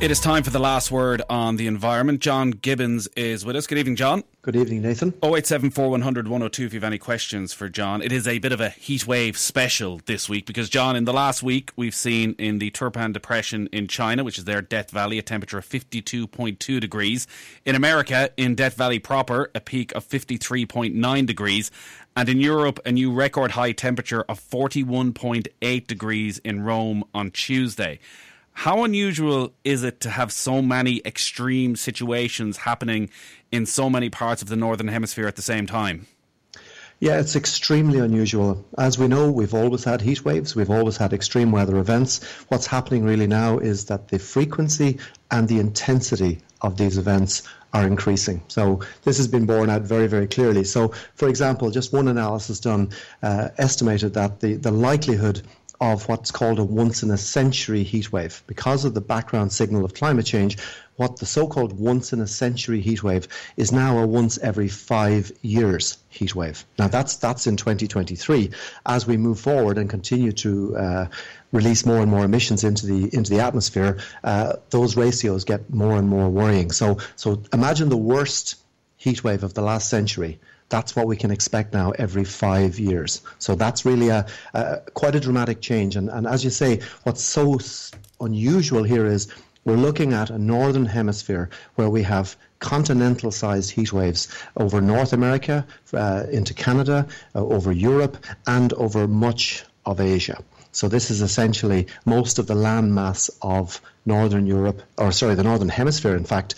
It is time for the last word on the environment. John Gibbons is with us. Good evening, John. Good evening, Nathan. 0874100102 if you have any questions for John. It is a bit of a heatwave special this week because, John, in the last week we've seen in the Turpan Depression in China, which is their Death Valley, a temperature of 52.2 degrees. In America, in Death Valley proper, a peak of 53.9 degrees. And in Europe, a new record high temperature of 41.8 degrees in Rome on Tuesday. How unusual is it to have so many extreme situations happening in so many parts of the Northern Hemisphere at the same time? Yeah, it's extremely unusual. As we know, we've always had heat waves. We've always had extreme weather events. What's happening really now is that the frequency and the intensity of these events are increasing. So this has been borne out very, very clearly. So, for example, just one analysis done estimated that the likelihood of what's called a once-in-a-century heat wave. Because of the background signal of climate change, what the so-called once-in-a-century heat wave is now a once-every-5 years heat wave. Now, that's in 2023. As we move forward and continue to release more and more emissions into the atmosphere, those ratios get more and more worrying. So imagine the worst heat wave of the last century. That's what we can expect now every 5 years. So that's really quite a dramatic change. And as you say, what's so unusual here is we're looking at a northern hemisphere where we have continental-sized heat waves over North America, into Canada, over Europe, and over much of Asia. So this is essentially most of the landmass of the Northern Hemisphere, in fact,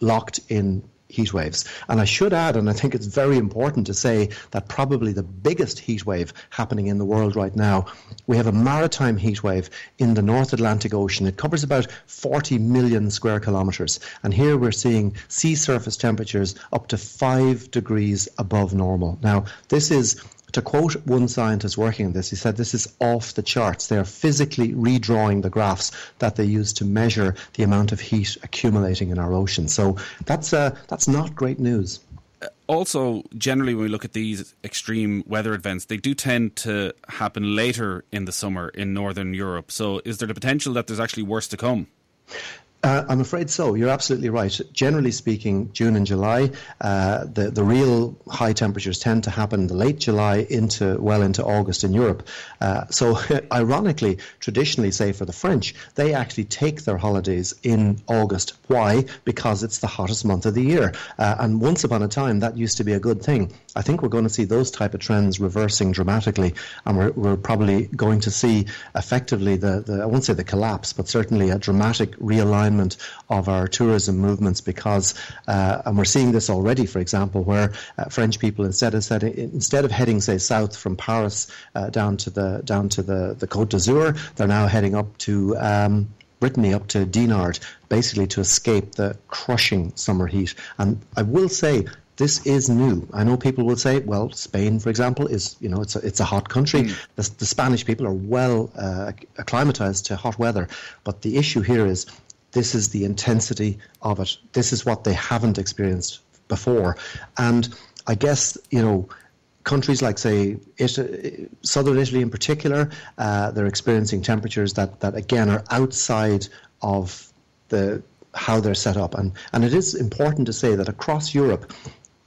locked in heat waves. And I should add, and I think it's very important to say, that probably the biggest heat wave happening in the world right now, we have a maritime heat wave in the North Atlantic Ocean. It covers about 40 million square kilometers. And here we're seeing sea surface temperatures up to 5 degrees above normal. Now, this is, to quote one scientist working on this, he said this is off the charts. They are physically redrawing the graphs that they use to measure the amount of heat accumulating in our ocean. So that's not great news. Also, generally when we look at these extreme weather events, they do tend to happen later in the summer in Northern Europe. So is there the potential that there's actually worse to come? I'm afraid so. You're absolutely right. Generally speaking, June and July, the real high temperatures tend to happen the late July into August in Europe. So ironically, traditionally, say for the French, they actually take their holidays in August. Why? Because it's the hottest month of the year. And once upon a time, that used to be a good thing. I think we're going to see those type of trends reversing dramatically. And we're probably going to see effectively the I won't say the collapse, but certainly a dramatic realignment of our tourism movements because, and we're seeing this already, for example, where French people instead of heading, say, south from Paris down to the Côte d'Azur, they're now heading up to Brittany, up to Dinard, basically to escape the crushing summer heat. And I will say, this is new. I know people will say, well, Spain, for example, is, you know, it's a hot country. Mm. The Spanish people are well acclimatized to hot weather. But the issue here is, this is the intensity of it. This is what they haven't experienced before. And I guess, you know, countries like, say, southern Italy in particular, they're experiencing temperatures that again, are outside of how they're set up. And it is important to say that across Europe,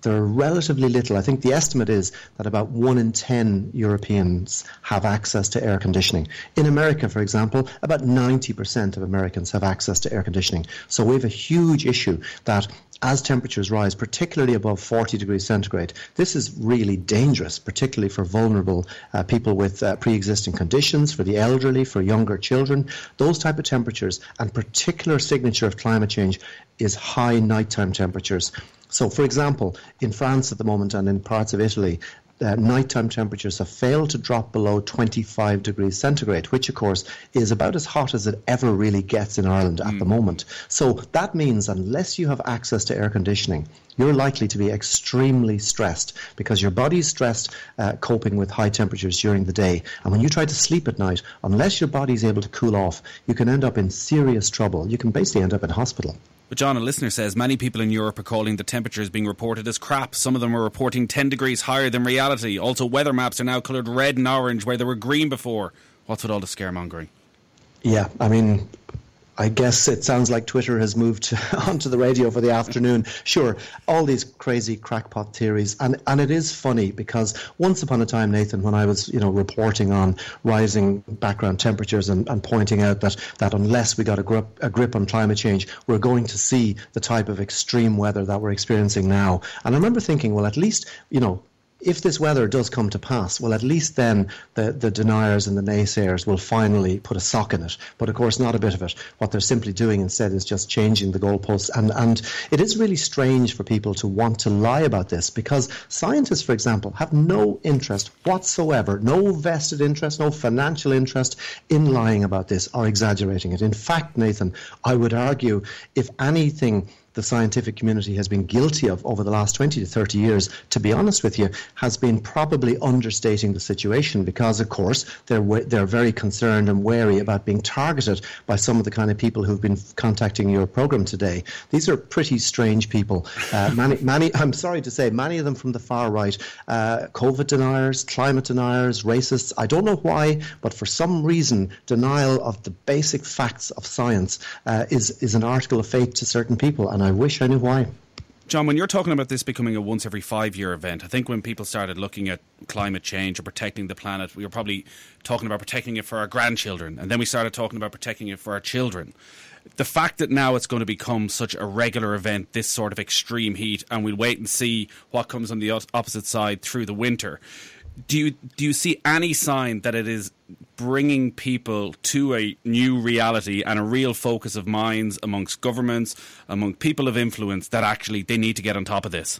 there are relatively little. I think the estimate is that about 1 in 10 Europeans have access to air conditioning. In America, for example, about 90% of Americans have access to air conditioning. So we have a huge issue that as temperatures rise, particularly above 40 degrees centigrade, this is really dangerous, particularly for vulnerable people with pre-existing conditions, for the elderly, for younger children. Those type of temperatures and particular signature of climate change is high nighttime temperatures. So, for example, in France at the moment and in parts of Italy, nighttime temperatures have failed to drop below 25 degrees centigrade, which, of course, is about as hot as it ever really gets in Ireland at the moment. So that means unless you have access to air conditioning, you're likely to be extremely stressed because your body's stressed coping with high temperatures during the day. And when you try to sleep at night, unless your body's able to cool off, you can end up in serious trouble. You can basically end up in hospital. But John, a listener says, many people in Europe are calling the temperatures being reported as crap. Some of them are reporting 10 degrees higher than reality. Also, weather maps are now coloured red and orange where they were green before. What's with all the scaremongering? Yeah, I mean, I guess it sounds like Twitter has moved onto the radio for the afternoon. Sure, all these crazy crackpot theories. And it is funny because once upon a time, Nathan, when I was reporting on rising background temperatures and pointing out that unless we got a grip on climate change, we're going to see the type of extreme weather that we're experiencing now. And I remember thinking, well, at least, if this weather does come to pass, well, at least then the deniers and the naysayers will finally put a sock in it. But, of course, not a bit of it. What they're simply doing instead is just changing the goalposts. And it is really strange for people to want to lie about this because scientists, for example, have no interest whatsoever, no vested interest, no financial interest in lying about this or exaggerating it. In fact, Nathan, I would argue if anything the scientific community has been guilty of over the last 20 to 30 years, to be honest with you, has been probably understating the situation because, of course, they're very concerned and wary about being targeted by some of the kind of people who've been contacting your program today. These are pretty strange people. Many, I'm sorry to say, many of them from the far right, COVID deniers, climate deniers, racists. I don't know why, but for some reason, denial of the basic facts of science is an article of faith to certain people, and I wish I knew why. John, when you're talking about this becoming a once every 5-year event, I think when people started looking at climate change or protecting the planet, we were probably talking about protecting it for our grandchildren. And then we started talking about protecting it for our children. The fact that now it's going to become such a regular event, this sort of extreme heat, and we'll wait and see what comes on the opposite side through the winter. Do you see any sign that it is bringing people to a new reality and a real focus of minds amongst governments, among people of influence, that actually they need to get on top of this?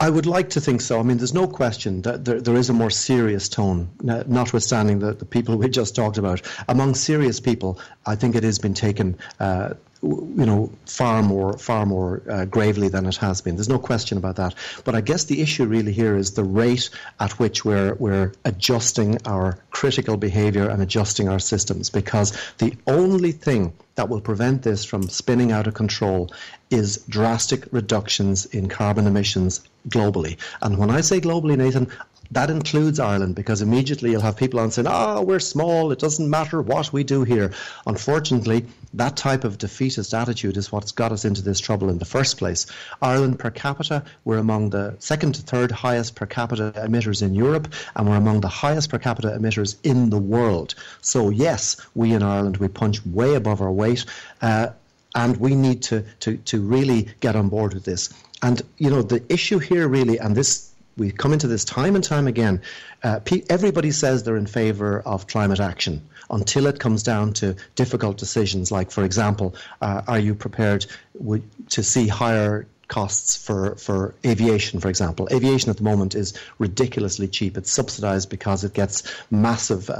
I would like to think so. I mean, there's no question that there is a more serious tone, notwithstanding the people we just talked about. Among serious people, I think it has been taken far more gravely than it has been. There's no question about that. But I guess the issue really here is the rate at which we're adjusting our critical behavior and adjusting our systems, because the only thing that will prevent this from spinning out of control is drastic reductions in carbon emissions globally. And when I say globally, Nathan, that includes Ireland, because immediately you'll have people on saying, we're small, it doesn't matter what we do here. Unfortunately, that type of defeatist attitude is what's got us into this trouble in the first place. Ireland per capita, we're among the second to third highest per capita emitters in Europe, and we're among the highest per capita emitters in the world. So yes, we in Ireland, we punch way above our weight, and we need to really get on board with this. And, the issue here really, and this, we come into this time and time again. Everybody says they're in favour of climate action until it comes down to difficult decisions like, for example, are you prepared to see higher costs for aviation, for example? Aviation at the moment is ridiculously cheap. It's subsidised because it gets massive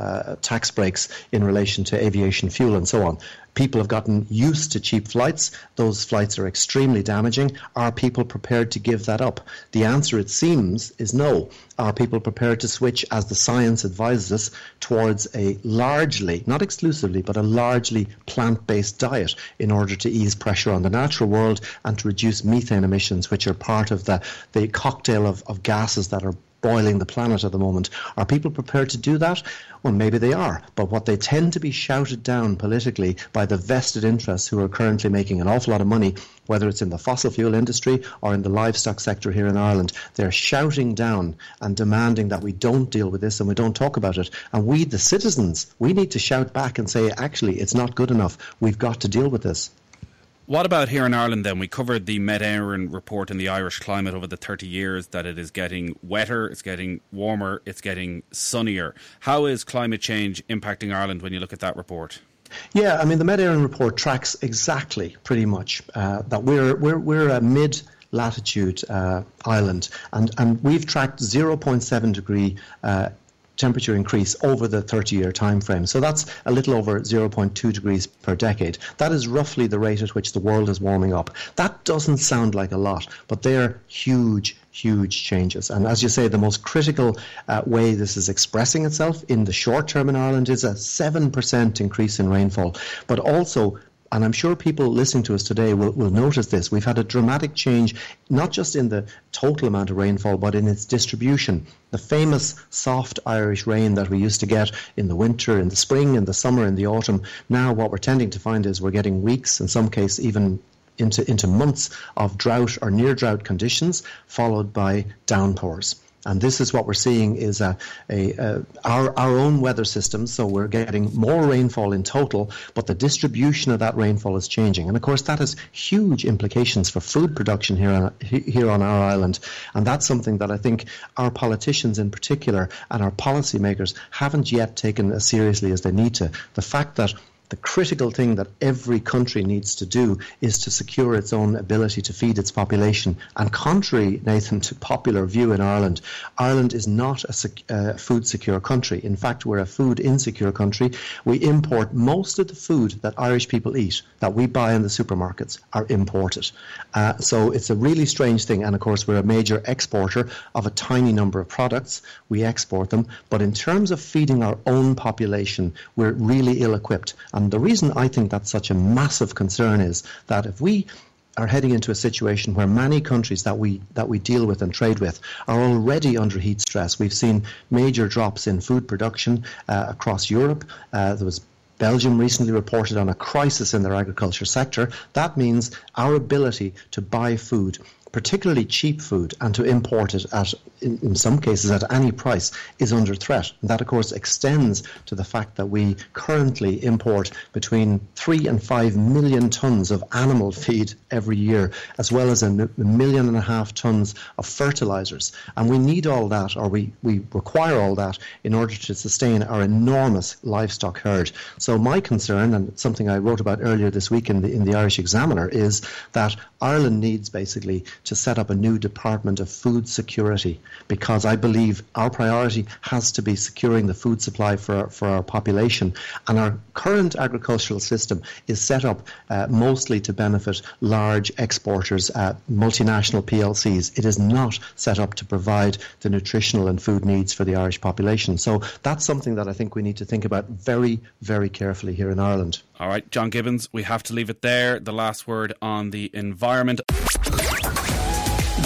tax breaks in relation to aviation fuel and so on. People have gotten used to cheap flights. Those flights are extremely damaging. Are people prepared to give that up? The answer, it seems, is no. Are people prepared to switch, as the science advises us, towards a largely, not exclusively, but a largely plant-based diet in order to ease pressure on the natural world and to reduce methane emissions, which are part of the cocktail of gases that are boiling the planet at the moment? Are people prepared to do that? Well, maybe they are, but what they tend to be shouted down politically by the vested interests who are currently making an awful lot of money, whether it's in the fossil fuel industry or in the livestock sector here in Ireland, they're shouting down and demanding that we don't deal with this and we don't talk about it. And we, the citizens, we need to shout back and say, actually, it's not good enough. We've got to deal with this. What about here in Ireland then? We covered the Met Éireann report on the Irish climate over the 30 years, that it is getting wetter, it's getting warmer, it's getting sunnier. How is climate change impacting Ireland when you look at that report? Yeah, I mean, the Met Éireann report tracks exactly, pretty much, that we're a mid-latitude island, and we've tracked 0.7 degree temperature increase over the 30-year time frame. So that's a little over 0.2 degrees per decade. That is roughly the rate at which the world is warming up. That doesn't sound like a lot, but they're huge changes. And as you say, the most critical way this is expressing itself in the short term in Ireland is a 7% increase in rainfall, but also And I'm sure people listening to us today will notice this. We've had a dramatic change, not just in the total amount of rainfall, but in its distribution. The famous soft Irish rain that we used to get in the winter, in the spring, in the summer, in the autumn. Now what we're tending to find is we're getting weeks, in some cases even into months of drought or near drought conditions, followed by downpours. And this is what we're seeing is our own weather system. So we're getting more rainfall in total, but the distribution of that rainfall is changing. And, of course, that has huge implications for food production here on our island. And that's something that I think our politicians in particular and our policymakers haven't yet taken as seriously as they need to. The fact that the critical thing that every country needs to do is to secure its own ability to feed its population. And contrary, Nathan, to popular view in Ireland, Ireland is not a food-secure country. In fact, we're a food-insecure country. We import most of the food that Irish people eat, that we buy in the supermarkets, are imported. So it's a really strange thing. And, of course, we're a major exporter of a tiny number of products. We export them. But in terms of feeding our own population, we're really ill-equipped. And the reason I think that's such a massive concern is that if we are heading into a situation where many countries that we deal with and trade with are already under heat stress, we've seen major drops in food production across Europe. Belgium recently reported on a crisis in their agriculture sector. That means our ability to buy food, particularly cheap food, and to import it in some cases at any price, is under threat. And that, of course, extends to the fact that we currently import between 3 and 5 million tons of animal feed every year, as well as 1.5 million tons of fertilizers. And we need all that, or we require all that, in order to sustain our enormous livestock herd. So my concern, and something I wrote about earlier this week in the Irish Examiner, is that Ireland needs basically to set up a new Department of Food Security, because I believe our priority has to be securing the food supply for our population. And our current agricultural system is set up mostly to benefit large exporters, multinational PLCs. It is not set up to provide the nutritional and food needs for the Irish population. So that's something that I think we need to think about very, very carefully here in Ireland. All right, John Gibbons, we have to leave it there. The last word on the environment.